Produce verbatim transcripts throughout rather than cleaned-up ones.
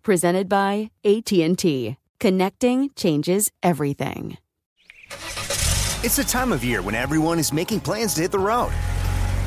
Presented by A T and T. Connecting changes everything. It's the time of year when everyone is making plans to hit the road.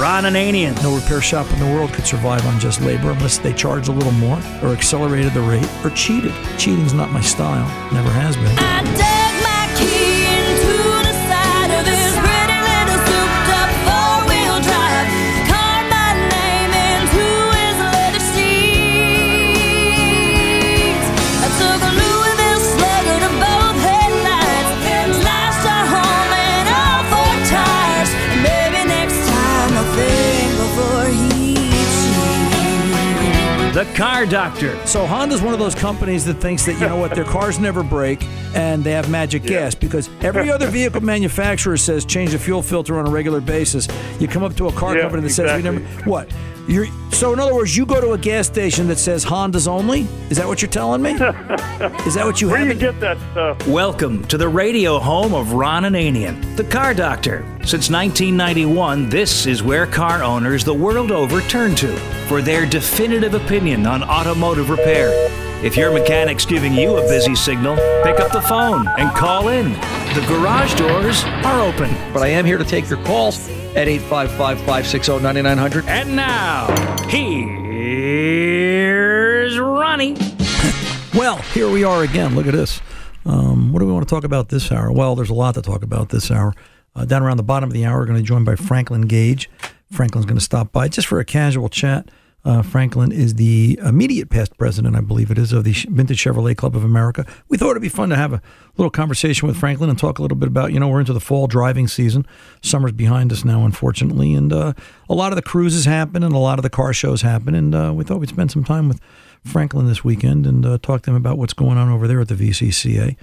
Ron Ananian. No repair shop in the world could survive on just labor unless they charged a little more or accelerated the rate or cheated. Cheating's not my style. Never has been. I dug my key into the side of this pretty little souped up four-wheel drive. Carved my name into his leather seats. I took a Louisville slugger to both headlights and slashed our home and all four tires. And maybe next time before he cheats. The Car Doctor. So Honda's one of those companies that thinks that, you know what, their cars never break and they have magic yeah. gas, because every other vehicle manufacturer says change the fuel filter on a regular basis. You come up to a car yeah, company that exactly. says we never what? You're, so in other words, you go to a gas station that says Hondas only? Is that what you're telling me? Is that what you have? Where do you get that stuff? Welcome to the radio home of Ron Ananian, the Car Doctor. Since nineteen ninety-one, this is where car owners the world over turn to for their definitive opinion on automotive repair. If your mechanic's giving you a busy signal, pick up the phone and call in. The garage doors are open. But I am here to take your calls at eight five five, five six zero, nine nine zero zero. And now, here's Ronnie. Well, here we are again. Look at this. Um, what do we want to talk about this hour? Well, there's a lot to talk about this hour. Uh, down around the bottom of the hour, we're going to be joined by Franklin Gage. Franklin's going to stop by just for a casual chat. Uh, Franklin is the immediate past president, I believe it is, of the Vintage Chevrolet Club of America. We thought it'd be fun to have a little conversation with Franklin and talk a little bit about, you know, we're into the fall driving season. Summer's behind us now, unfortunately, and uh, a lot of the cruises happen and a lot of the car shows happen, and uh, we thought we'd spend some time with Franklin this weekend and uh, talk to him about what's going on over there at the V C C A.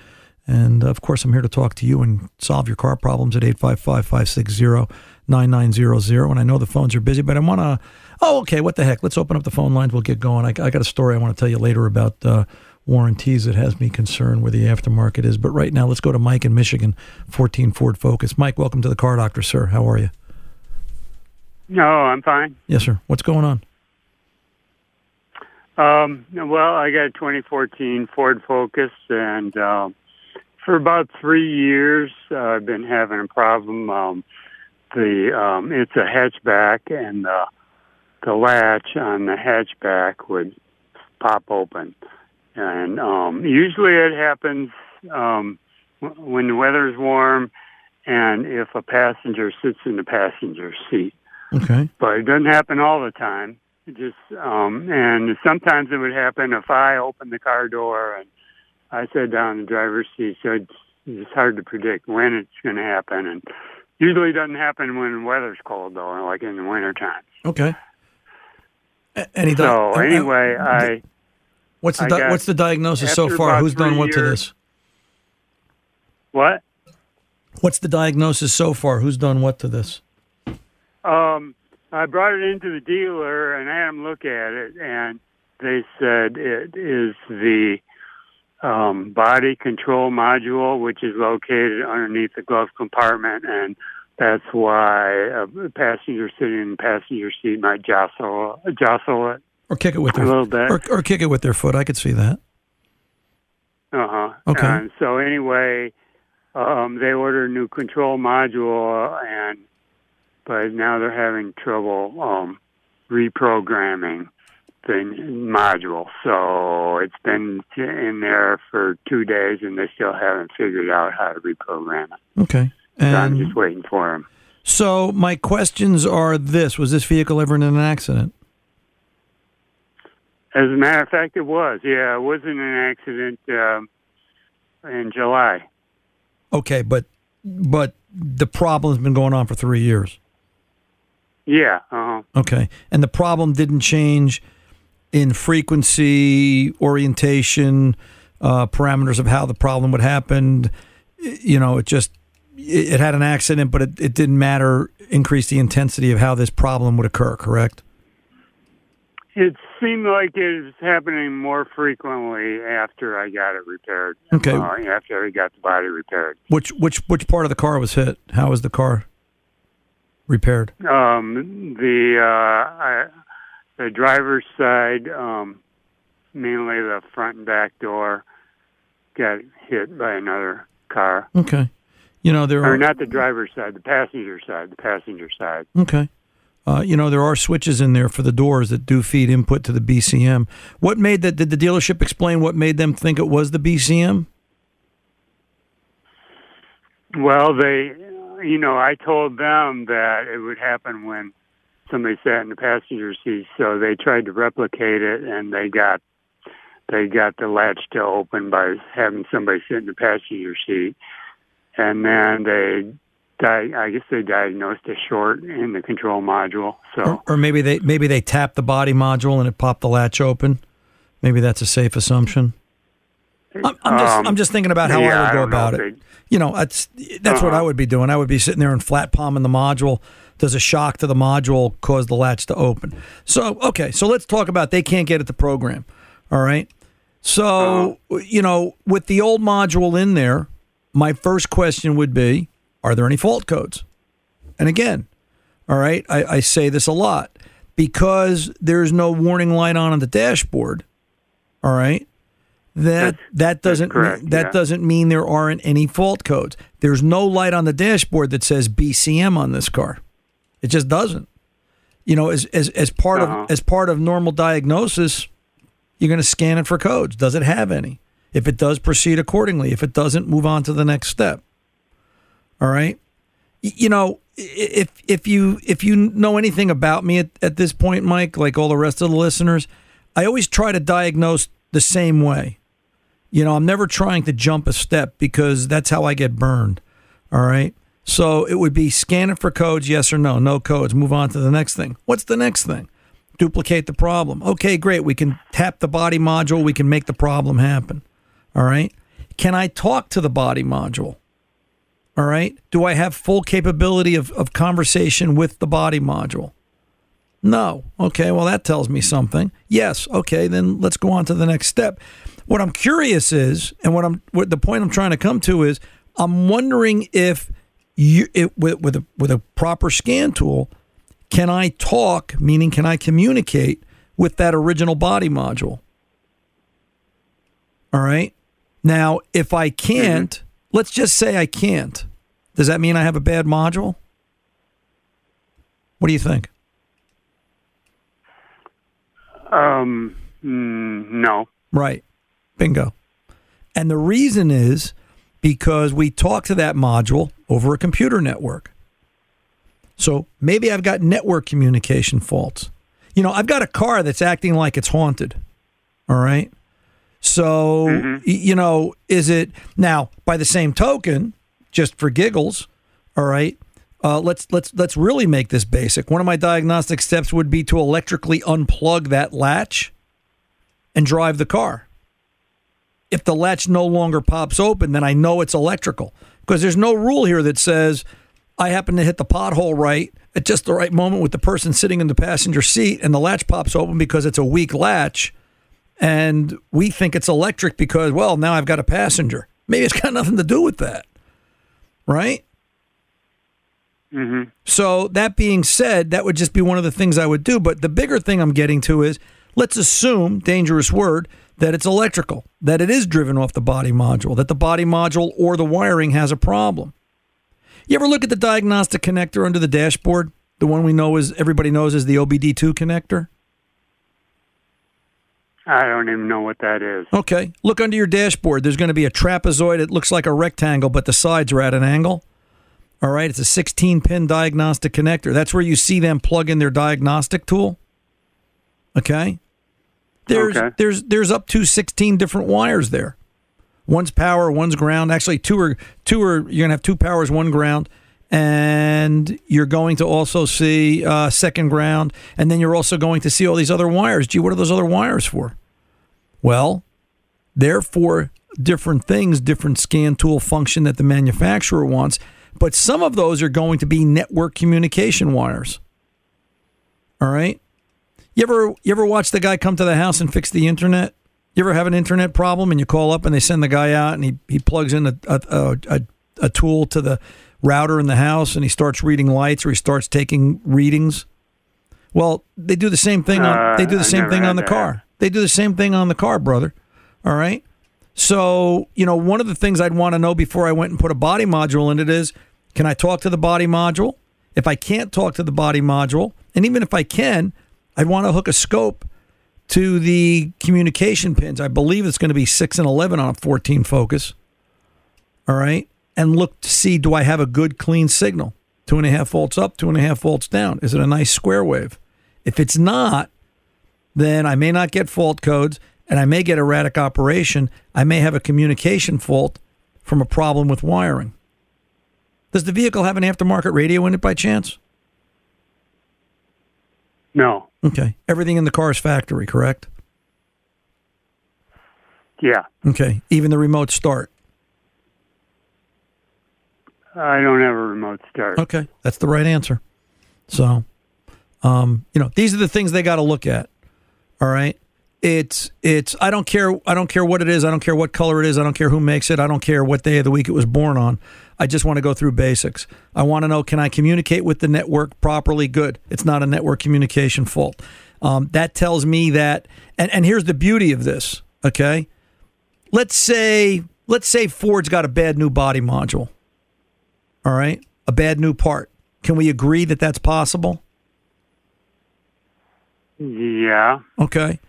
And, uh, of course, I'm here to talk to you and solve your car problems at eight five five, five six zero, nine nine zero zero. And I know the phones are busy, but I want to... Oh, okay, what the heck? Let's open up the phone lines. We'll get going. I, I got a story I want to tell you later about uh, warranties that has me concerned where the aftermarket is. But right now, let's go to Mike in Michigan, fourteen Ford Focus. Mike, welcome to the Car Doctor, sir. How are you? No, I'm fine. Yes, sir. What's going on? Um, well, I got a twenty fourteen Ford Focus, and um, for about three years, uh, I've been having a problem. Um, the um, it's a hatchback, and the, the latch on the hatchback would pop open. And um, usually it happens um, when the weather's warm and if a passenger sits in the passenger seat. Okay. But it doesn't happen all the time. It just um, and sometimes it would happen if I opened the car door and I sat down in the driver's seat, so it's, it's hard to predict when it's going to happen. And usually it doesn't happen when the weather's cold, though, like in the wintertime. Okay. Any di- so anyway, uh, I... What's the di- what's the diagnosis so far? Who's done what to this? What? What's the diagnosis so far? Who's done what to this? Um, I brought it into the dealer and I had them look at it, and they said it is the um, body control module, which is located underneath the glove compartment, and that's why a passenger sitting in the passenger seat might jostle jostle it. Or kick it with their a little bit. Or, or kick it with their foot. I could see that. Uh huh. Okay. And so anyway, um, they ordered a new control module, and but now they're having trouble um, reprogramming the module. So it's been in there for two days, and they still haven't figured out how to reprogram it. Okay. And so I'm just waiting for them. So my questions are: this was this vehicle ever in an accident? As a matter of fact, it was. Yeah, it wasn't an accident um, in July. Okay, but but the problem's been going on for three years. Yeah. Uh-huh. Okay, and the problem didn't change in frequency, orientation, uh, parameters of how the problem would happen. You know, it just it, it had an accident, but it, it didn't matter. Increase the intensity of how this problem would occur. Correct. It seemed like it was happening more frequently after I got it repaired. Okay. Uh, after I got the body repaired. Which which which part of the car was hit? How was the car repaired? Um, the uh, I, the driver's side, um, mainly the front and back door, got hit by another car. Okay. You know there are or not the driver's side, the passenger side, the passenger side. Okay. Uh, you know, there are switches in there for the doors that do feed input to the B C M. What made that? Did the dealership explain what made them think it was the B C M? Well, they, you know, I told them that it would happen when somebody sat in the passenger seat, so they tried to replicate it, and they got they got the latch to open by having somebody sit in the passenger seat, and then they. I guess they diagnosed a short in the control module. So, or, or maybe they maybe they tapped the body module and it popped the latch open. Maybe that's a safe assumption. I'm, I'm just um, I'm just thinking about how yeah, I would go I about it. They, you know, that's that's uh-huh. what I would be doing. I would be sitting there and flat palming the module. Does a shock to the module cause the latch to open? So okay, so let's talk about they can't get at the program. All right. So uh-huh. you know, with the old module in there, my first question would be. Are there any fault codes? And again, all right, I, I say this a lot. Because there's no warning light on on the dashboard, all right, that that doesn't mean, that yeah. doesn't mean there aren't any fault codes. There's no light on the dashboard that says B C M on this car. It just doesn't. You know, as as, as part uh-huh. of as part of normal diagnosis, you're going to scan it for codes. Does it have any? If it does, proceed accordingly. If it doesn't, move on to the next step. All right, you know, if if you if you know anything about me at, at this point, Mike, like all the rest of the listeners, I always try to diagnose the same way. You know, I'm never trying to jump a step because that's how I get burned. All right, so it would be scan it for codes, yes or no, no codes, move on to the next thing. What's the next thing? Duplicate the problem. Okay, great. We can tap the body module. We can make the problem happen. All right, can I talk to the body module? All right. Do I have full capability of, of conversation with the body module? No. Okay. Well, that tells me something. Yes. Okay. Then let's go on to the next step. What I'm curious is, and what I'm what the point I'm trying to come to is, I'm wondering if you it, with with a, with a proper scan tool, can I talk? Meaning, can I communicate with that original body module. All right. Now, if I can't, mm-hmm. let's just say I can't. Does that mean I have a bad module? What do you think? Um, no. Right. Bingo. And the reason is because we talk to that module over a computer network. So maybe I've got network communication faults. You know, I've got a car that's acting like it's haunted. All right. So, mm-hmm. you know, is it now by the same token, just for giggles? All right. Uh, let's let's let's really make this basic. One of my diagnostic steps would be to electrically unplug that latch and drive the car. If the latch no longer pops open, then I know it's electrical, because there's no rule here that says I happen to hit the pothole right at just the right moment with the person sitting in the passenger seat and the latch pops open because it's a weak latch. And we think it's electric because, well, now I've got a passenger. Maybe it's got nothing to do with that, right? Mm-hmm. So that being said, that would just be one of the things I would do. But the bigger thing I'm getting to is, let's assume, dangerous word, that it's electrical, that it is driven off the body module, that the body module or the wiring has a problem. You ever look at the diagnostic connector under the dashboard? The one we know is, everybody knows is the O B D two connector? I don't even know what that is. Okay. Look under your dashboard. There's going to be a trapezoid. It looks like a rectangle, but the sides are at an angle. All right. It's a sixteen-pin diagnostic connector. That's where you see them plug in their diagnostic tool. Okay? There's, okay. there's there's up to sixteen different wires there. One's power, one's ground. Actually, two are, two are you're going to have two powers, one ground. And you're going to also see uh, second ground. And then you're also going to see all these other wires. Gee, what are those other wires for? Well, they're for different things, different scan tool function that the manufacturer wants. But some of those are going to be network communication wires. All right? You ever, you ever watch the guy come to the house and fix the internet? You ever have an internet problem and you call up and they send the guy out and he, he plugs in a a, a a tool to the router in the house and he starts reading lights or he starts taking readings? Well, they do the same thing on uh, they do the I same thing on the that. car. They do the same thing on the car, brother. All right? So, you know, one of the things I'd want to know before I went and put a body module in it is, can I talk to the body module? If I can't talk to the body module, and even if I can, I'd want to hook a scope to the communication pins. I believe it's going to be six and eleven on a fourteen Focus. All right? And look to see, do I have a good, clean signal? Two and a half volts up, two and a half volts down. Is it a nice square wave? If it's not, then I may not get fault codes, and I may get erratic operation. I may have a communication fault from a problem with wiring. Does the vehicle have an aftermarket radio in it by chance? No. Okay. Everything in the car is factory, correct? Yeah. Okay. Even the remote start? I don't have a remote start. Okay. That's the right answer. So, um, you know, these are the things they got to look at. All right? It's, it's, I don't care, I don't care what it is. I don't care what color it is. I don't care who makes it. I don't care what day of the week it was born on. I just want to go through basics. I want to know, can I communicate with the network properly? Good. It's not a network communication fault. Um, that tells me that, and, and here's the beauty of this. Okay. Let's say, let's say Ford's got a bad new body module. All right. A bad new part. Can we agree that that's possible? Yeah. Okay.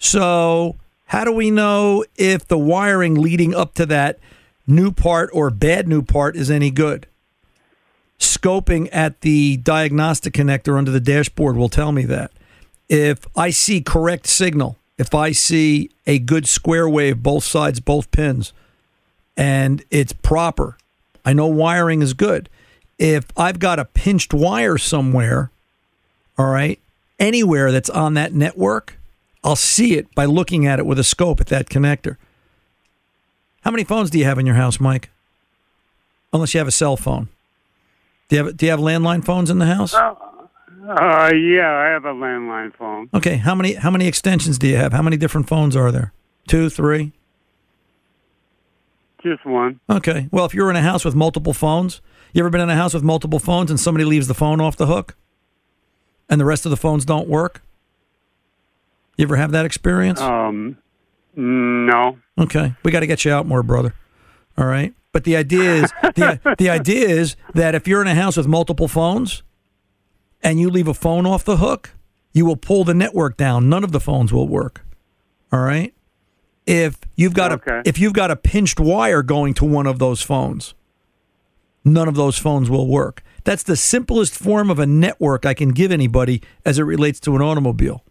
So how do we know if the wiring leading up to that new part or bad new part is any good? Scoping at the diagnostic connector under the dashboard will tell me that. If I see correct signal, if I see a good square wave, both sides, both pins, and it's proper, I know wiring is good. If I've got a pinched wire somewhere, all right, anywhere that's on that network, I'll see it by looking at it with a scope at that connector. How many phones do you have in your house, Mike? Unless you have a cell phone. Do you have, do you have landline phones in the house? Uh, uh, yeah, I have a landline phone. Okay, how many how many extensions do you have? How many different phones are there? Two, three? Just one. Okay, well, if you're in a house with multiple phones, you ever been in a house with multiple phones and somebody leaves the phone off the hook and the rest of the phones don't work? You ever have that experience? Um, no. Okay. We got to get you out more, brother. All right? But the idea is the, the idea is that if you're in a house with multiple phones and you leave a phone off the hook, you will pull the network down. None of the phones will work. All right? If you've got okay. a if you've got a pinched wire going to one of those phones, none of those phones will work. That's the simplest form of a network I can give anybody as it relates to an automobile.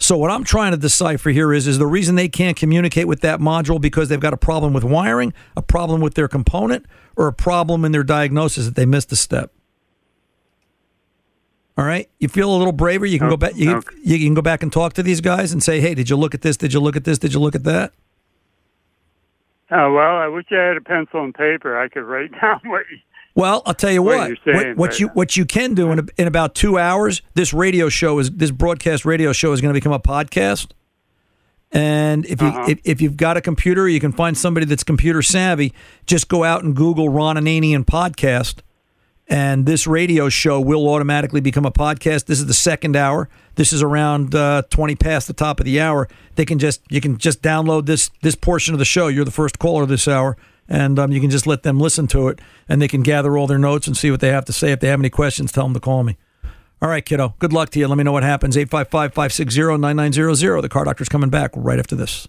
So what I'm trying to decipher here is, is the reason they can't communicate with that module because they've got a problem with wiring, a problem with their component, or a problem in their diagnosis that they missed a step. All right, you feel a little braver. You can go back. You, okay. you can go back and talk to these guys and say, "Hey, did you look at this? Did you look at this? Did you look at that?" Oh, well, I wish I had a pencil and paper. I could write down what. You, well, I'll tell you what. What, you're saying, what, what you what you can do in a, in about two hours, this radio show is this broadcast radio show is going to become a podcast. And if you uh-huh. if, if you've got a computer, you can find somebody that's computer savvy. Just go out and Google Ron Ananian podcast. And this radio show will automatically become a podcast. This is the second hour. This is around uh, twenty past the top of the hour. They can just you can just download this this portion of the show. You're the first caller this hour, and um, you can just let them listen to it, and they can gather all their notes and see what they have to say. If they have any questions, tell them to call me. All right, kiddo. Good luck to you. Let me know what happens. eight five five, five six zero, nine nine zero zero. The Car Doctor's coming back right after this.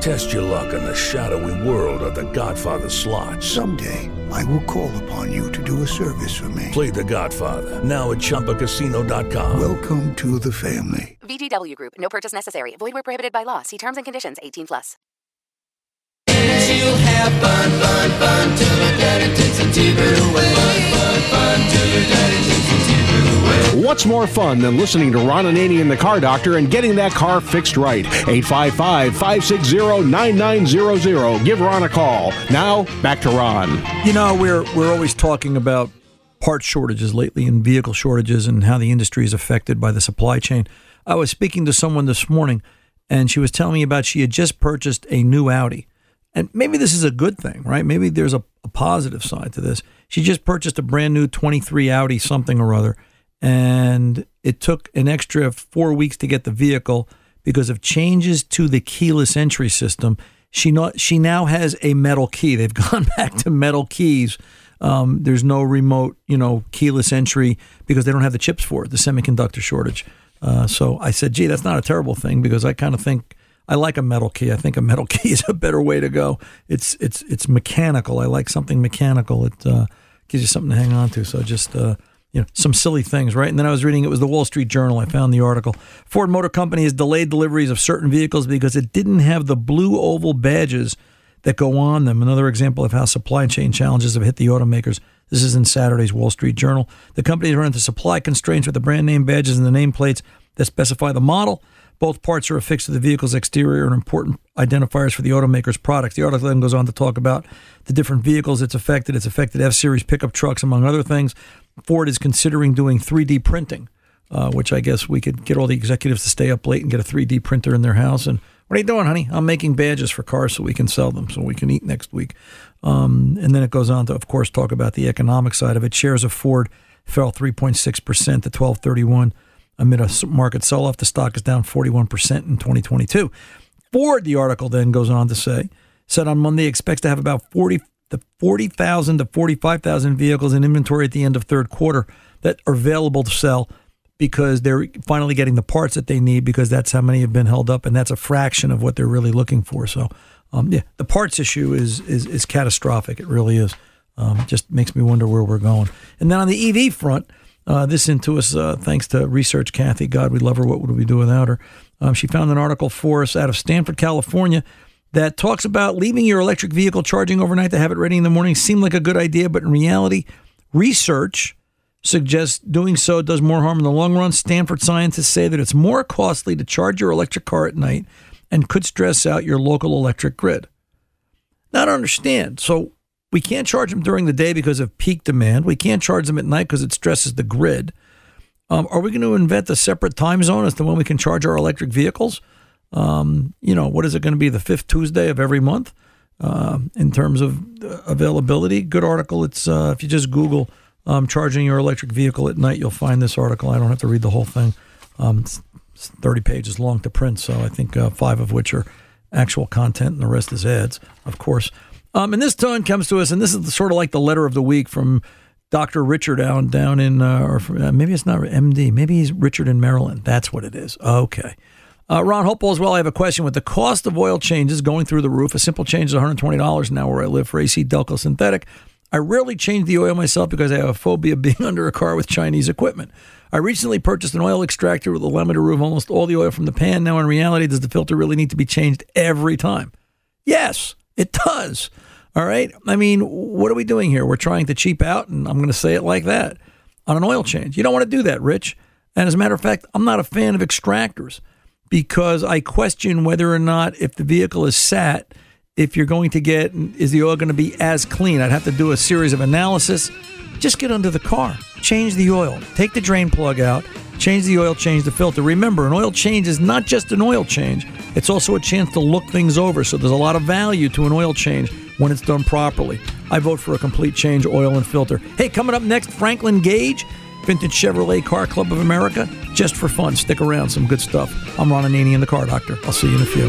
Test your luck in the shadowy world of The Godfather slot. Someday, I will call upon you to do a service for me. Play The Godfather, now at Chumba Casino dot com. Welcome to the family. V G W Group, no purchase necessary. Void where prohibited by law. See terms and conditions, eighteen plus. You have fun, fun, fun, till your daddy takes a T V away. Fun, fun, fun, till your daddy takes a T V away. What's more fun than listening to Ron Ananian and the Car Doctor and getting that car fixed right? eight five five, five six zero, nine nine zero zero. Give Ron a call. Now, back to Ron. You know, we're we're always talking about part shortages lately and vehicle shortages and how the industry is affected by the supply chain. I was speaking to someone this morning, and she was telling me about she had just purchased a new Audi. And maybe this is a good thing, right? Maybe there's a, a positive side to this. She just purchased a brand new twenty-three Audi something or other, and it took an extra four weeks to get the vehicle because of changes to the keyless entry system. She no, she now has a metal key. They've gone back to metal keys. Um, there's no remote, you know, keyless entry because they don't have the chips for it, the semiconductor shortage. Uh, so I said, gee, that's not a terrible thing, because I kind of think I like a metal key. I think a metal key is a better way to go. It's it's it's mechanical. I like something mechanical. It uh, gives you something to hang on to. So just, uh, you know, some silly things, right? And then I was reading, it was the Wall Street Journal. I found the article. Ford Motor Company has delayed deliveries of certain vehicles because it didn't have the blue oval badges that go on them. Another example of how supply chain challenges have hit the automakers. This is in Saturday's Wall Street Journal. The companies run into supply constraints with the brand name badges and the nameplates that specify the model. Both parts are affixed to the vehicle's exterior and important identifiers for the automaker's products. The article then goes on to talk about the different vehicles it's affected. It's affected F-Series pickup trucks, among other things. Ford is considering doing three D printing, uh, which I guess we could get all the executives to stay up late and get a three D printer in their house. And what are you doing, honey? I'm making badges for cars so we can sell them, so we can eat next week. Um, and then it goes on to, of course, talk about the economic side of it. Shares of Ford fell three point six percent to twelve thirty-one. Amid a market sell-off, the stock is down forty-one percent in twenty twenty-two. Ford, the article then goes on to say, said on Monday expects to have about forty thousand to forty-five thousand vehicles in inventory at the end of third quarter that are available to sell, because they're finally getting the parts that they need, because that's how many have been held up, and that's a fraction of what they're really looking for. So, um, yeah, the parts issue is is is catastrophic. It really is. Um, just makes me wonder where we're going. And then on the E V front, Uh, this into us, uh, thanks to Research Kathy. God, we love her. What would we do without her? Um, she found an article for us out of Stanford, California, that talks about leaving your electric vehicle charging overnight to have it ready in the morning seemed like a good idea, but in reality, research suggests doing so does more harm in the long run. Stanford scientists say that it's more costly to charge your electric car at night and could stress out your local electric grid. Now, I don't understand. So, we can't charge them during the day because of peak demand. We can't charge them at night because it stresses the grid. Um, are we going to invent a separate time zone as to when we can charge our electric vehicles? Um, you know, what is it going to be, the fifth Tuesday of every month uh, in terms of availability? Good article. It's uh, if you just Google um, charging your electric vehicle at night, you'll find this article. I don't have to read the whole thing. Um, it's thirty pages long to print, so I think uh, five of which are actual content and the rest is ads, of course. Um, and this tone comes to us, and this is the, sort of like the letter of the week from Doctor Richard down, down in, uh, or from, uh, maybe it's not M D, maybe he's Richard in Maryland. That's what it is. Okay. Uh, Ron Hopewell as well, I have a question. With the cost of oil changes going through the roof, a simple change is one hundred twenty dollars now where I live for A C Delco Synthetic. I rarely change the oil myself because I have a phobia of being under a car with Chinese equipment. I recently purchased an oil extractor with a lemon to remove almost all the oil from the pan. Now, in reality, does the filter really need to be changed every time? Yes, it does. All right. I mean, what are we doing here? We're trying to cheap out, and I'm going to say it like that, on an oil change. You don't want to do that, Rich. And as a matter of fact, I'm not a fan of extractors because I question whether or not, if the vehicle is sat, if you're going to get, is the oil going to be as clean? I'd have to do a series of analysis. Just get under the car, change the oil, take the drain plug out, change the oil, change the filter. Remember, an oil change is not just an oil change. It's also a chance to look things over. So there's a lot of value to an oil change when it's done properly. I vote for a complete change, oil and filter. Hey, coming up next, Franklin Gage, Vintage Chevrolet Car Club of America. Just for fun, stick around, some good stuff. I'm Ron Ananian, the Car Doctor. I'll see you in a few.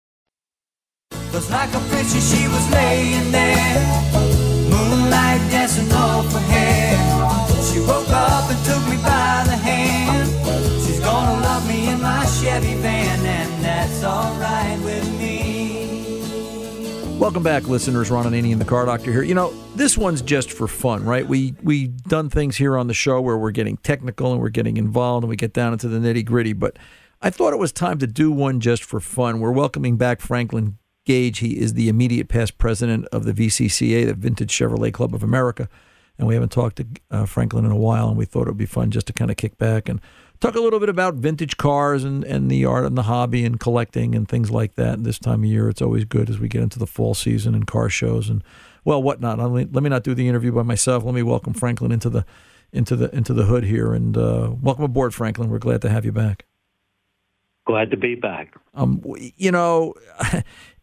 'Cause like a picture she was laying there, moonlight dancing off her hair. She woke up and took me by the hand. She's gonna love me in my Chevy van, and that's alright with me. Welcome back, listeners. Ron Ananian and the Car Doctor here. You know, this one's just for fun, right? We, we've done things here on the show where we're getting technical and we're getting involved and we get down into the nitty-gritty, but I thought it was time to do one just for fun. We're welcoming back Franklin Gage. He is the immediate past president of the V C C A, the Vintage Chevrolet Club of America. And we haven't talked to uh, Franklin in a while, and we thought it would be fun just to kind of kick back and talk a little bit about vintage cars and, and the art and the hobby and collecting and things like that. And this time of year, it's always good as we get into the fall season and car shows and, well, whatnot. I'll, let me not do the interview by myself. Let me welcome Franklin into the into the, into the hood here. And uh, welcome aboard, Franklin. We're glad to have you back. Glad to be back. Um, you know,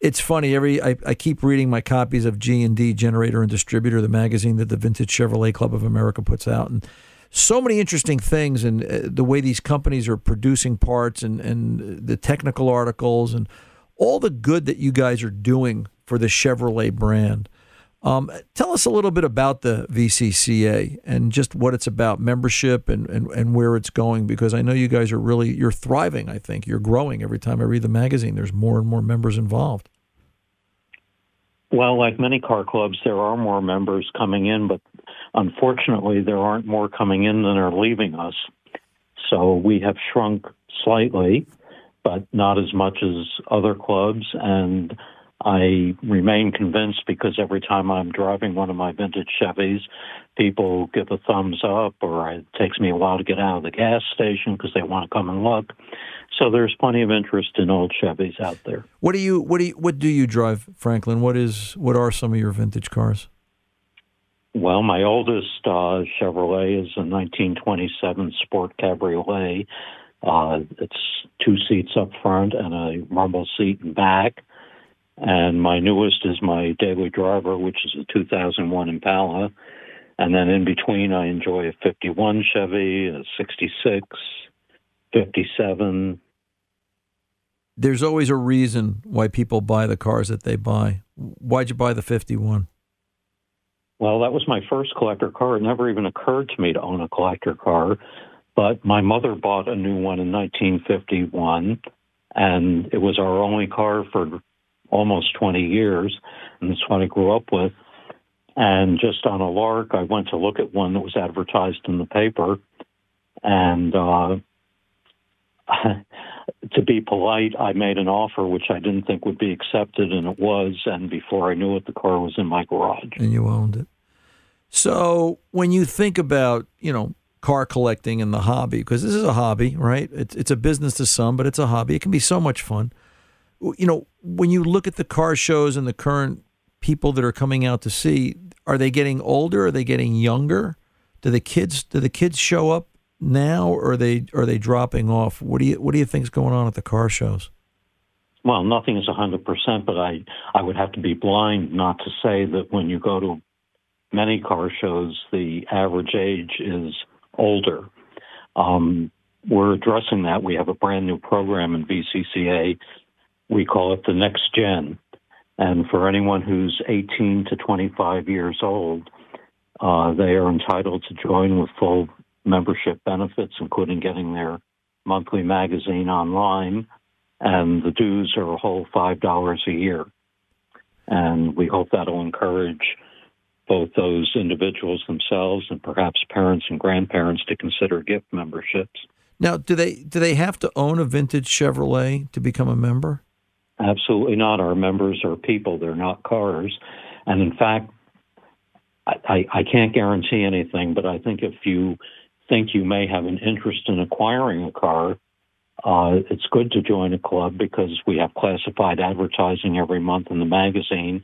it's funny. Every I, I keep reading my copies of G and D, Generator and Distributor, the magazine that the Vintage Chevrolet Club of America puts out. And so many interesting things and uh, the way these companies are producing parts and, and the technical articles and all the good that you guys are doing for the Chevrolet brand. Um, tell us a little bit about the V C C A and just what it's about, membership and, and, and where it's going, because I know you guys are really, you're thriving, I think. You're growing. Every time I read the magazine, there's more and more members involved. Well, like many car clubs, there are more members coming in, but unfortunately there aren't more coming in than are leaving us. So we have shrunk slightly, but not as much as other clubs, and I remain convinced because every time I'm driving one of my vintage Chevys, people give a thumbs up, or it takes me a while to get out of the gas station because they want to come and look. So there's plenty of interest in old Chevys out there. What do you what do you, what do you drive, Franklin? What is what are some of your vintage cars? Well, my oldest uh, Chevrolet is a nineteen twenty-seven Sport Cabriolet. Uh, it's two seats up front and a rumble seat in back. And my newest is my daily driver, which is a two thousand one Impala. And then in between, I enjoy a fifty-one Chevy, a sixty-six, fifty-seven. There's always a reason why people buy the cars that they buy. Why'd you buy the fifty-one? Well, that was my first collector car. It never even occurred to me to own a collector car. But my mother bought a new one in nineteen fifty-one, and it was our only car for almost twenty years, and that's what I grew up with. And just on a lark, I went to look at one that was advertised in the paper. And uh, to be polite, I made an offer which I didn't think would be accepted, and it was. And before I knew it, the car was in my garage. And you owned it. So when you think about, you know, car collecting and the hobby, because this is a hobby, right? It's, it's a business to some, but it's a hobby. It can be so much fun. You know, when you look at the car shows and the current people that are coming out to see, are they getting older? Are they getting younger? Do the kids do the kids show up now, or are they are they dropping off? What do you what do you think's going on at the car shows? Well, nothing is one hundred percent, but I, I would have to be blind not to say that when you go to many car shows, the average age is older. Um, we're addressing that. We have a brand new program in V C C A. We call it the Next Gen. And for anyone who's eighteen to twenty-five years old, uh, they are entitled to join with full membership benefits, including getting their monthly magazine online. And the dues are a whole five dollars a year. And we hope that'll encourage both those individuals themselves and perhaps parents and grandparents to consider gift memberships. Now, do they do they have to own a vintage Chevrolet to become a member? Absolutely not. Our members are people. They're not cars. And in fact, I, I, I can't guarantee anything, but I think if you think you may have an interest in acquiring a car, Uh, it's good to join a club because we have classified advertising every month in the magazine,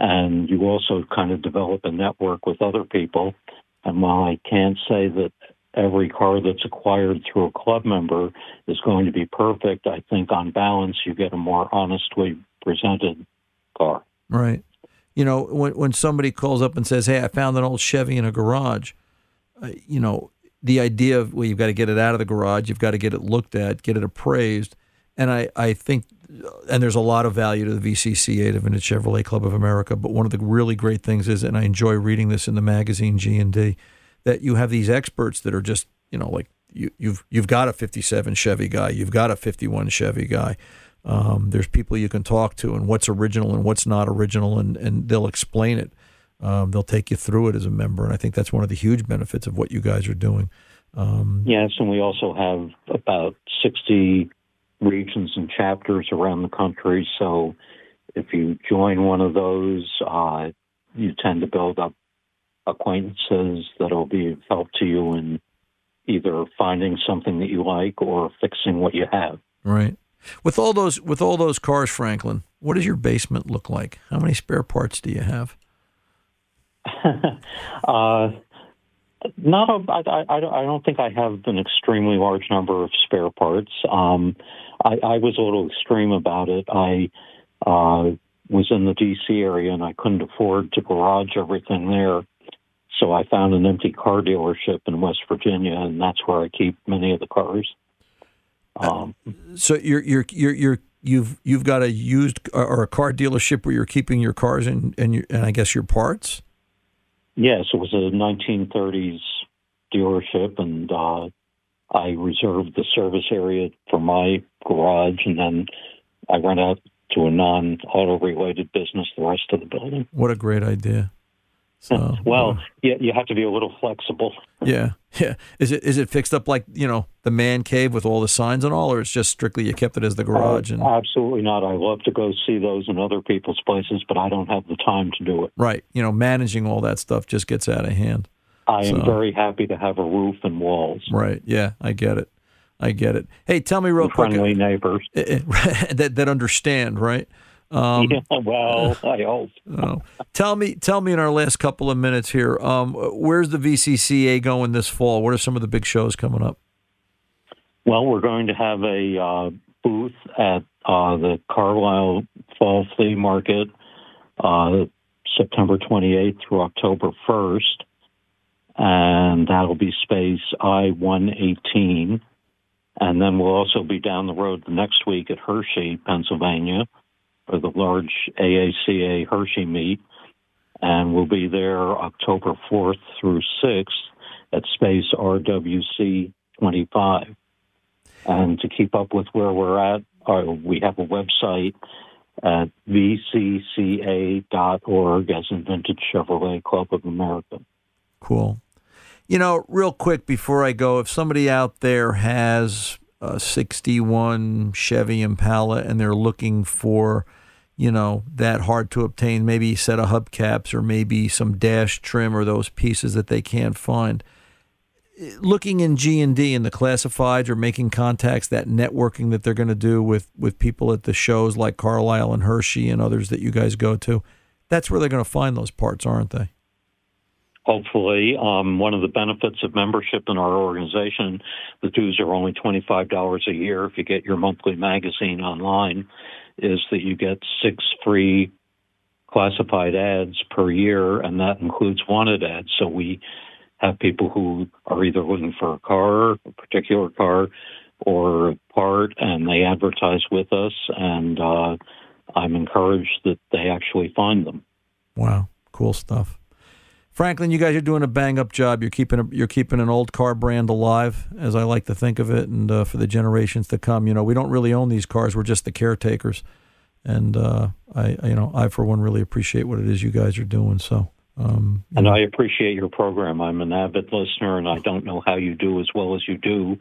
and you also kind of develop a network with other people. And while I can't say that every car that's acquired through a club member is going to be perfect, I think on balance you get a more honestly presented car. Right. You know, when when somebody calls up and says, hey, I found an old Chevy in a garage, uh, you know, the idea of, well, you've got to get it out of the garage, you've got to get it looked at, get it appraised. And I, I think, and there's a lot of value to the V C C A, the Vintage Chevrolet Club of America, but one of the really great things is, and I enjoy reading this in the magazine G and D, that you have these experts that are just, you know, like, you, you've you've got a fifty-seven Chevy guy, you've got a fifty-one Chevy guy. Um, there's people you can talk to and what's original and what's not original, and, and they'll explain it. Um, they'll take you through it as a member, and I think that's one of the huge benefits of what you guys are doing. Um, yes, and we also have about sixty regions and chapters around the country, so if you join one of those, uh, you tend to build up acquaintances that'll be of help to you in either finding something that you like or fixing what you have. Right. With all those, with all those cars, Franklin, what does your basement look like? How many spare parts do you have? uh, not a, I, I, I don't think I have an extremely large number of spare parts. Um, I, I was a little extreme about it. I uh, was in the D C area and I couldn't afford to garage everything there. So I found an empty car dealership in West Virginia, and that's where I keep many of the cars. Um, uh, so you're, you're, you're, you're, you've, you've got a used or a car dealership where you're keeping your cars and, and, you, and I guess your parts? Yes, it was a nineteen thirties dealership, and uh, I reserved the service area for my garage, and then I rent out to a non-auto-related business the rest of the building. What a great idea. So, well, yeah, you have to be a little flexible. Yeah, yeah. Is it is it fixed up like, you know, the man cave with all the signs and all, or it's just strictly you kept it as the garage? And... Uh, absolutely not. I love to go see those in other people's places, but I don't have the time to do it. Right. You know, managing all that stuff just gets out of hand. I so. am very happy to have a roof and walls. Right. Yeah, I get it. I get it. Hey, tell me real quick. Friendly neighbors. It, it, that, that understand, right? Um, yeah, well, I hope. no. Tell me, tell me in our last couple of minutes here, um, where's the V C C A going this fall? What are some of the big shows coming up? Well, we're going to have a uh, booth at uh, the Carlisle Fall Flea Market uh, September twenty-eighth through October first, and that'll be space I one eighteen. And then we'll also be down the road the next week at Hershey, Pennsylvania, for the large A A C A Hershey meet, and we'll be there October fourth through sixth at space R W C twenty-five. And to keep up with where we're at, uh, we have a website at V C C A dot org, as in Vintage Chevrolet Club of America. Cool. You know, real quick before I go, if somebody out there has a sixty-one Chevy Impala and they're looking for, you know, that hard to obtain, maybe a set of hubcaps or maybe some dash trim or those pieces that they can't find, looking in G and D in the classifieds or making contacts, that networking that they're going to do with, with people at the shows like Carlisle and Hershey and others that you guys go to, that's where they're going to find those parts, aren't they? hopefully. Um, one of the benefits of membership in our organization, the dues are only twenty-five dollars a year if you get your monthly magazine online, is that you get six free classified ads per year, and that includes wanted ads. So we have people who are either looking for a car, a particular car, or a part, and they advertise with us, and uh, I'm encouraged that they actually find them. Wow, cool stuff. Franklin, you guys are doing a bang-up job. You're keeping a, you're keeping an old car brand alive, as I like to think of it, and uh, for the generations to come. You know, we don't really own these cars; we're just the caretakers. And uh, I, you know, I for one really appreciate what it is you guys are doing. So, um, and I appreciate your program. I'm an avid listener, and I don't know how you do as well as you do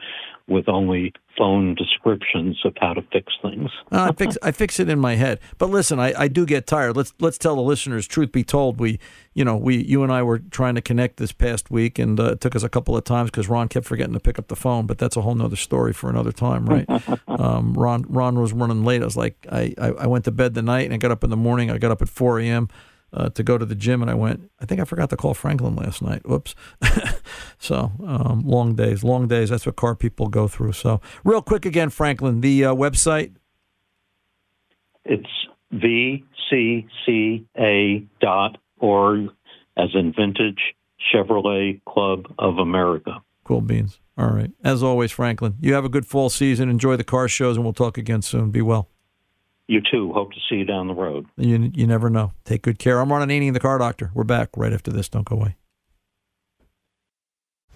with only phone descriptions of how to fix things. uh, I fix I fix it in my head. But listen, I, I do get tired. Let's let's tell the listeners, truth be told, we you know we you and I were trying to connect this past week, and uh, it took us a couple of times because Ron kept forgetting to pick up the phone. But that's a whole nother story for another time, right? um, Ron Ron was running late. I was like, I, I I went to bed the night and I got up in the morning. I got up at four a.m. Uh, to go to the gym, and I went, I think I forgot to call Franklin last night. Whoops. So um, long days, long days. That's what car people go through. So real quick again, Franklin, the uh, website? It's V C C A dot org, as in Vintage Chevrolet Club of America. Cool beans. All right. As always, Franklin, you have a good fall season. Enjoy the car shows, and we'll talk again soon. Be well. You too. Hope to see you down the road. You you never know. Take good care. I'm Ron Ananian, the Car Doctor. We're back right after this. Don't go away.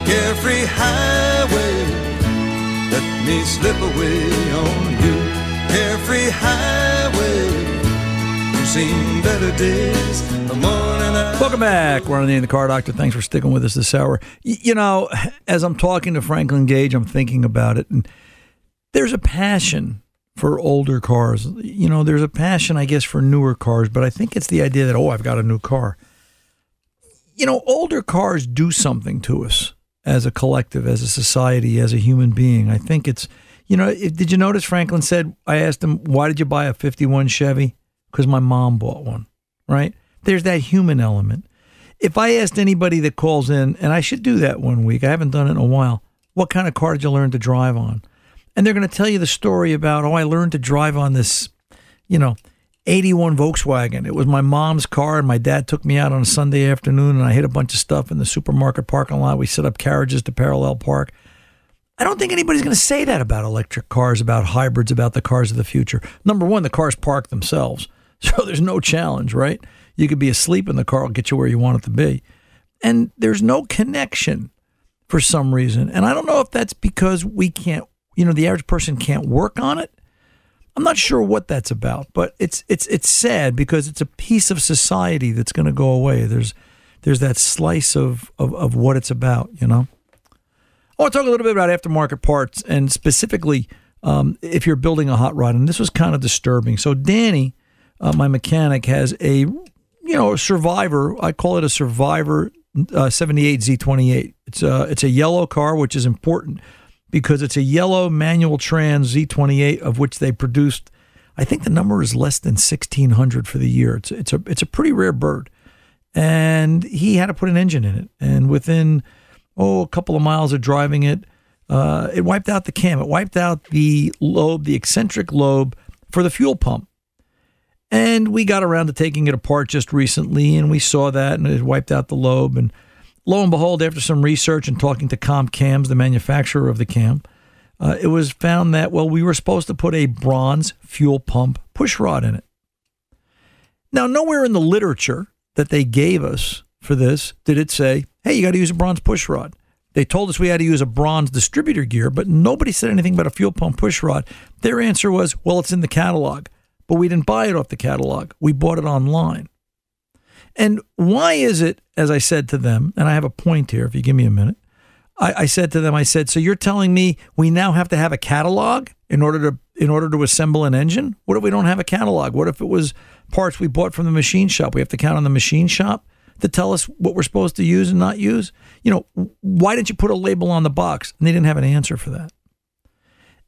Every highway, let me slip away on you. Every highway, you've seen better days. The morning I... Welcome back. Ron Ananian, the Car Doctor. Thanks for sticking with us this hour. Y- you know, as I'm talking to Franklin Gage, I'm thinking about it, and there's a passion for older cars. You know, there's a passion, I guess, for newer cars, but I think it's the idea that, oh, I've got a new car. You know, older cars do something to us as a collective, as a society, as a human being. I think it's, You know, if, did you notice Franklin said, I asked him, why did you buy a fifty-one Chevy? Because my mom bought one, right? There's that human element. If I asked anybody that calls in, and I should do that one week, I haven't done it in a while, what kind of car did you learn to drive on? And they're going to tell you the story about, oh, I learned to drive on this, you know, eighty-one Volkswagen. It was my mom's car, and my dad took me out on a Sunday afternoon, and I hit a bunch of stuff in the supermarket parking lot. We set up carriages to parallel park. I don't think anybody's going to say that about electric cars, about hybrids, about the cars of the future. Number one, the cars park themselves, so there's no challenge, right? You could be asleep in the car, it'll get you where you want it to be. And there's no connection for some reason. And I don't know if that's because we can't, you know, the average person can't work on it. I'm not sure what that's about, but it's it's it's sad because it's a piece of society that's going to go away. There's there's that slice of, of, of what it's about, you know? I want to talk a little bit about aftermarket parts and specifically um, if you're building a hot rod. And this was kind of disturbing. So Danny, uh, my mechanic, has a, you know, a Survivor. I call it a Survivor uh, seventy-eight Z twenty-eight. It's a, it's a yellow car, which is important because it's a yellow manual trans Z twenty-eight, of which they produced, I think the number is less than sixteen hundred for the year. It's, it's, a, it's a pretty rare bird. And he had to put an engine in it. And within... oh, a couple of miles of driving it, uh, it wiped out the cam. It wiped out the lobe, the eccentric lobe for the fuel pump. And we got around to taking it apart just recently, and we saw that, and it wiped out the lobe. And lo and behold, after some research and talking to Comp Cams, the manufacturer of the cam, uh, it was found that, well, we were supposed to put a bronze fuel pump pushrod in it. Now, nowhere in the literature that they gave us for this did it say, hey, you got to use a bronze pushrod. They told us we had to use a bronze distributor gear, but nobody said anything about a fuel pump pushrod. Their answer was, well, it's in the catalog. But we didn't buy it off the catalog. We bought it online. And why is it, as I said to them, and I have a point here, if you give me a minute, I, I said to them, I said, so you're telling me we now have to have a catalog in order to in order to assemble an engine? What if we don't have a catalog? What if it was parts we bought from the machine shop? We have to count on the machine shop to tell us what we're supposed to use and not use? You know, why didn't you put a label on the box? And they didn't have an answer for that.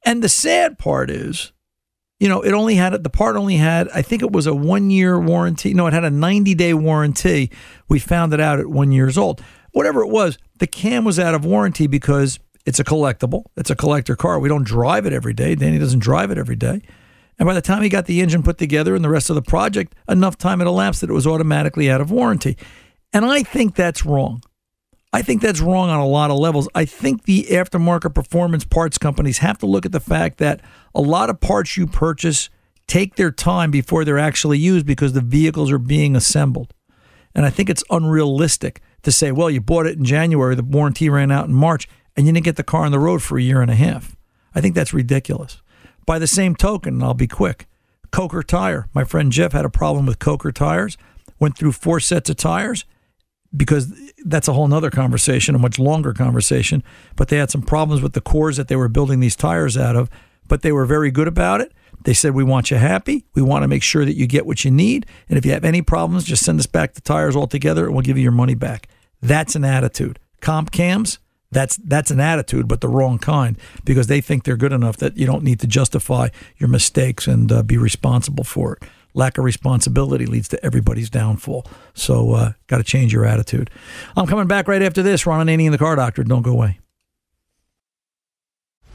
And the sad part is, you know, it only had, the part only had, I think it was a one-year warranty. No, it had a ninety-day warranty. We found it out at one year's old. Whatever it was, the cam was out of warranty because it's a collectible. It's a collector car. We don't drive it every day. Danny doesn't drive it every day. And by the time he got the engine put together and the rest of the project, enough time had elapsed that it was automatically out of warranty. And I think that's wrong. I think that's wrong on a lot of levels. I think the aftermarket performance parts companies have to look at the fact that a lot of parts you purchase take their time before they're actually used because the vehicles are being assembled. And I think it's unrealistic to say, well, you bought it in January, the warranty ran out in March, and you didn't get the car on the road for a year and a half. I think that's ridiculous. By the same token, and I'll be quick, Coker Tire. My friend Jeff had a problem with Coker tires, went through four sets of tires, because that's a whole nother conversation, a much longer conversation, but they had some problems with the cores that they were building these tires out of, but they were very good about it. They said, we want you happy. We want to make sure that you get what you need. And if you have any problems, just send us back the tires altogether and we'll give you your money back. That's an attitude. Comp Cams. That's that's an attitude, but the wrong kind, because they think they're good enough that you don't need to justify your mistakes and uh, be responsible for it. Lack of responsibility leads to everybody's downfall. So uh, got to change your attitude. I'm coming back right after this. Ron Ananian and the Car Doctor. Don't go away.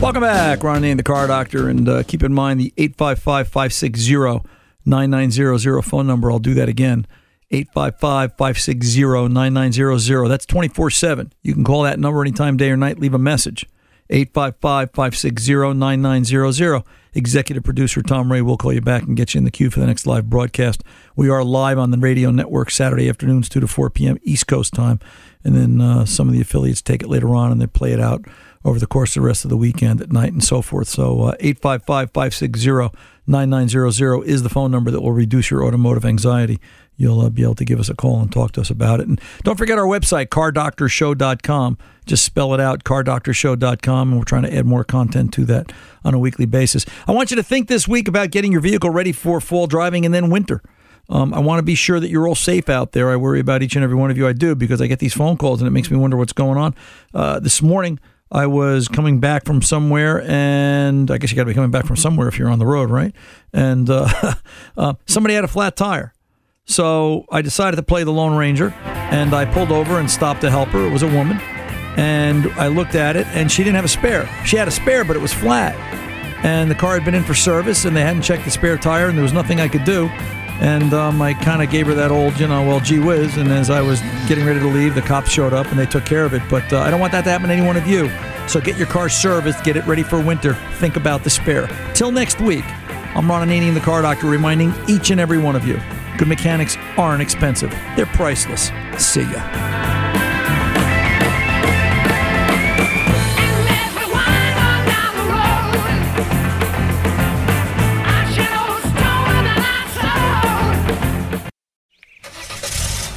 Welcome back. Ron Ananian, the Car Doctor, and uh, keep in mind the eight five five, five six zero, nine nine zero zero phone number. I'll do that again, eight five five, five six zero, nine nine zero zero. That's twenty-four seven. You can call that number anytime, day or night. Leave a message, eight five five, five six zero, nine nine zero zero. Executive producer Tom Ray will call you back and get you in the queue for the next live broadcast. We are live on the radio network Saturday afternoons, two to four p.m. East Coast time, and then uh, some of the affiliates take it later on and they play it out over the course of the rest of the weekend at night and so forth. So uh, eight five five, five six zero, nine nine zero zero is the phone number that will reduce your automotive anxiety. You'll uh, be able to give us a call and talk to us about it. And don't forget our website, car doctor show dot com. Just spell it out, car doctor show dot com, and we're trying to add more content to that on a weekly basis. I want you to think this week about getting your vehicle ready for fall driving and then winter. Um, I want to be sure that you're all safe out there. I worry about each and every one of you. I do, because I get these phone calls and it makes me wonder what's going on. Uh, this morning, I was coming back from somewhere, and I guess you got to be coming back from somewhere if you're on the road, right? And uh, uh, somebody had a flat tire. So I decided to play the Lone Ranger, and I pulled over and stopped to help her. It was a woman, and I looked at it, and she didn't have a spare. She had a spare, but it was flat. And the car had been in for service, and they hadn't checked the spare tire, and there was nothing I could do. And um, I kind of gave her that old, you know, well, gee whiz. And as I was getting ready to leave, the cops showed up and they took care of it. But uh, I don't want that to happen to any one of you. So get your car serviced. Get it ready for winter. Think about the spare. Till next week, I'm Ron Ananian, the Car Doctor, reminding each and every one of you, good mechanics aren't expensive. They're priceless. See ya.